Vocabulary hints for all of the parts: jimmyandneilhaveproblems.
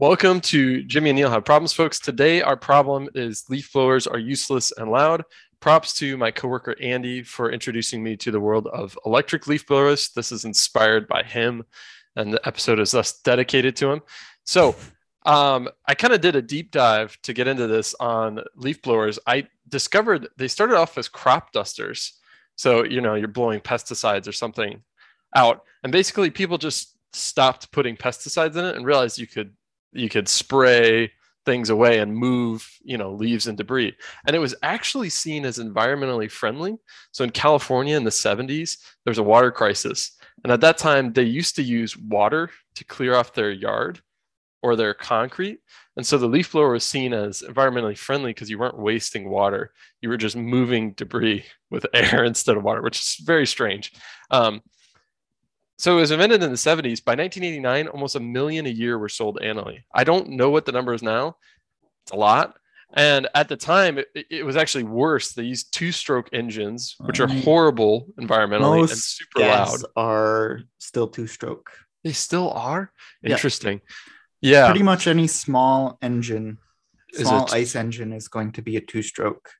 Welcome to Jimmy and Neil Have Problems, folks. Today, our problem is leaf blowers are useless and loud. Props to my coworker, Andy, for introducing me to the world of electric leaf blowers. This is inspired by him, and the episode is thus dedicated to him. So I kind of did a deep dive to get into this on leaf blowers. I discovered they started off as crop dusters. So, you know, you're blowing pesticides or something out. And basically, people just stopped putting pesticides in it and realized you could spray things away and move, you know, leaves and debris. And it was actually seen as environmentally friendly. So in California in the 70s, there's a water crisis. And at that time, they used to use water to clear off their yard or their concrete. And so the leaf blower was seen as environmentally friendly because you weren't wasting water. You were just moving debris with air instead of water, which is very strange. So it was invented in the 70s. By 1989, almost 1 million a year were sold annually. I don't know what the number is now. It's a lot. And at the time, it was actually worse. They used two-stroke engines, which are horrible environmentally and super loud. Are still two-stroke. They still are? Interesting. Yeah. Pretty much any small engine, ICE engine is going to be a two-stroke.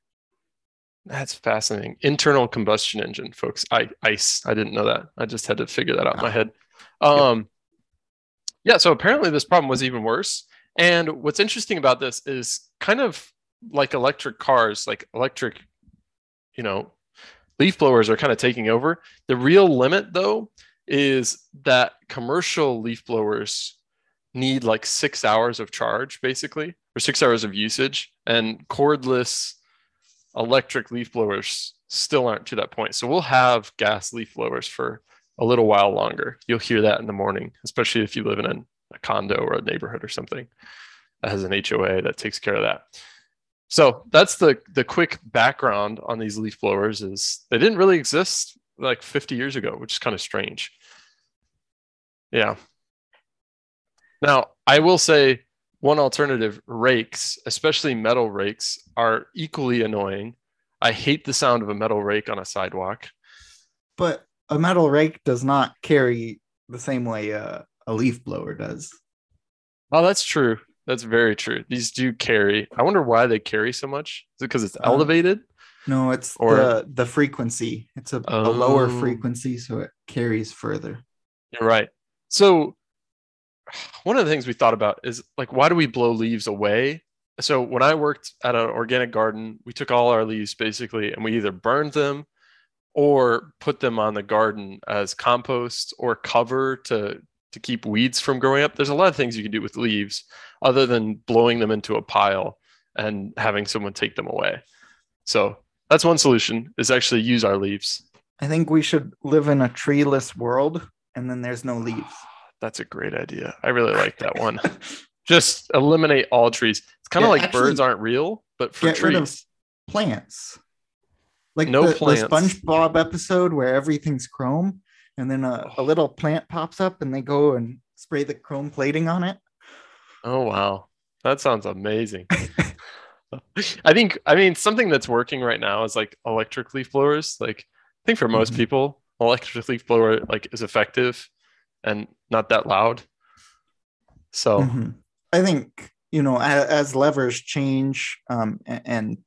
That's fascinating. Internal combustion engine, folks. ICE. I didn't know that. I just had to figure that out in my head. Yeah, so apparently this problem was even worse. And what's interesting about this is kind of like electric cars, like electric, you know, leaf blowers are kind of taking over. The real limit, though, is that commercial leaf blowers need like 6 hours of charge, basically, or 6 hours of usage, and cordless electric leaf blowers still aren't to that point. So we'll have gas leaf blowers for a little while longer. You'll hear that in the morning, especially if you live in a condo or a neighborhood or something that has an HOA that takes care of that. So that's the quick background on these leaf blowers. Is they didn't really exist like 50 years ago, which is kind of strange. Yeah. Now, I will say, one alternative, rakes, especially metal rakes, are equally annoying. I hate the sound of a metal rake on a sidewalk. But a metal rake does not carry the same way a leaf blower does. Oh, that's true. That's very true. These do carry. I wonder why they carry so much. Is it because it's elevated? No, it's the frequency. It's a lower frequency, so it carries further. You're right. So one of the things we thought about is, like, why do we blow leaves away? So when I worked at an organic garden, we took all our leaves basically, and we either burned them or put them on the garden as compost or cover to keep weeds from growing up. There's a lot of things you can do with leaves other than blowing them into a pile and having someone take them away. So that's one solution, is actually use our leaves. I think we should live in a treeless world, and then there's no leaves. That's a great idea. I really like that one. Just eliminate all trees. It's kind of like birds aren't real, but for get trees. Rid of plants. Like no plants. The SpongeBob episode where everything's chrome, and then a little plant pops up and they go and spray the chrome plating on it. Oh, wow. That sounds amazing. I mean, something that's working right now is like electric leaf blowers. Like, I think for most people, electric leaf blower like is effective and not that loud. So I think, you know, as levers change and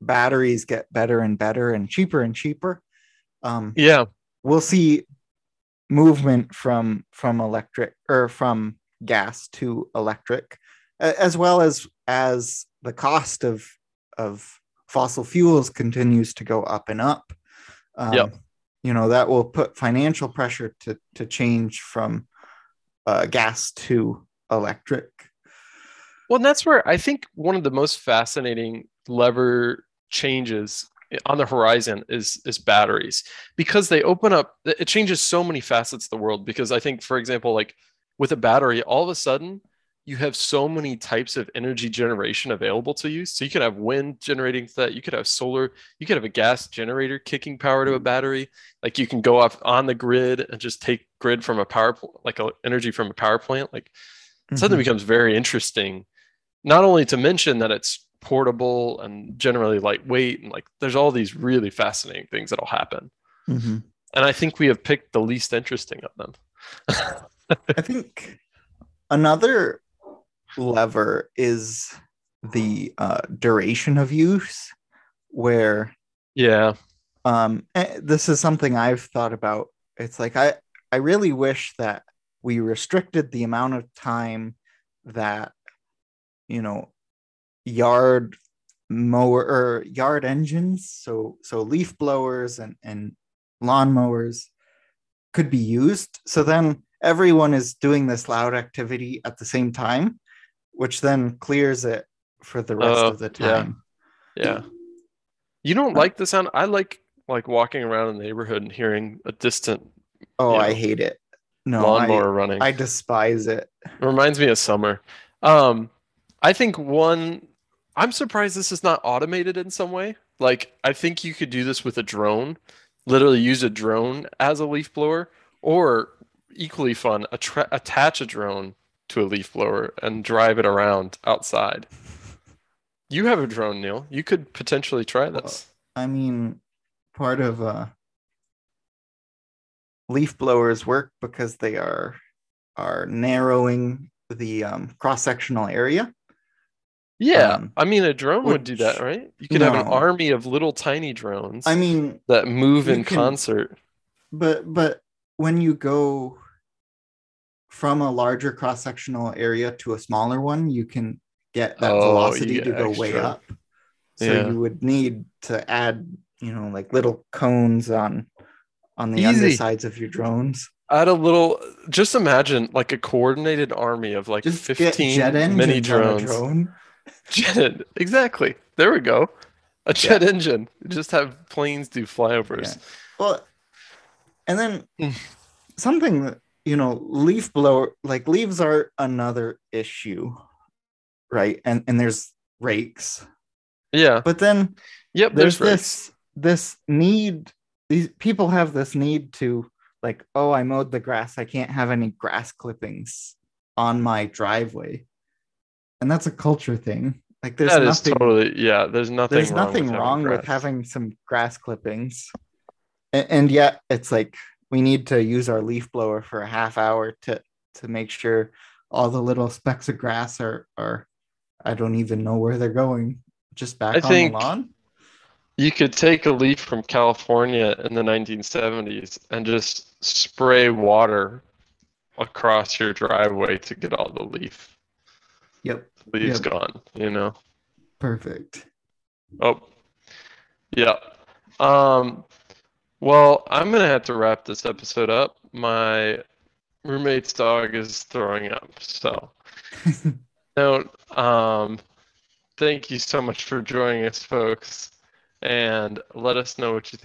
batteries get better and better and cheaper, we'll see movement from electric or from gas to electric, as well as the cost of fossil fuels continues to go up and up. You know, that will put financial pressure to change from gas to electric. Well, and that's where I think one of the most fascinating lever changes on the horizon is batteries, because they open up, it changes so many facets of the world. Because I think, for example, like with a battery, all of a sudden you have so many types of energy generation available to you. So you could have wind generating that, you could have solar, you could have a gas generator kicking power to a battery. Like you can go off on the grid and just take grid from a power like energy from a power plant. Like something becomes very interesting. Not only to mention that it's portable and generally lightweight, and like there's all these really fascinating things that'll happen. And I think we have picked the least interesting of them. I think another lever is the duration of use, where this is something I've thought about. It's like I really wish that we restricted the amount of time that, you know, yard mower or yard engines, so leaf blowers and lawn mowers could be used. So then everyone is doing this loud activity at the same time, which then clears it for the rest of the time. Yeah. You don't like the sound? I like walking around in the neighborhood and hearing a distant I hate it. No, lawnmower running. I despise it. It reminds me of summer. I think I'm surprised this is not automated in some way. Like, I think you could do this with a drone, literally use a drone as a leaf blower, or equally fun, attach a drone to a leaf blower and drive it around outside. You have a drone, Neil. You could potentially try this. I mean, part of leaf blowers work because they are narrowing the cross-sectional area. Yeah, I mean, a drone would do that, right? You could have an army of little tiny drones. I mean, that move in concert. But when you go from a larger cross-sectional area to a smaller one, you can get that velocity to go way up. So you would need to add, like little cones on the undersides of your drones. Add a little. Just imagine like a coordinated army of like 15 mini drones. Jet, exactly. There we go. A jet engine. Just have planes do flyovers. Yeah. Well, and then something that, leaf blower, like leaves are another issue, right? And there's rakes. Yeah. But then there's this need. These people have this need to, like, I mowed the grass. I can't have any grass clippings on my driveway. And that's a culture thing. Like, there's nothing wrong with having some grass clippings. And yet it's like we need to use our leaf blower for a half hour to make sure all the little specks of grass are I don't even know where they're going, just back on the lawn. You could take a leaf from California in the 1970s and just spray water across your driveway to get all the leaf. Yep. Leaves gone, Perfect. Oh, yeah. Well, I'm going to have to wrap this episode up. My roommate's dog is throwing up. So, thank you so much for joining us, folks. And let us know what you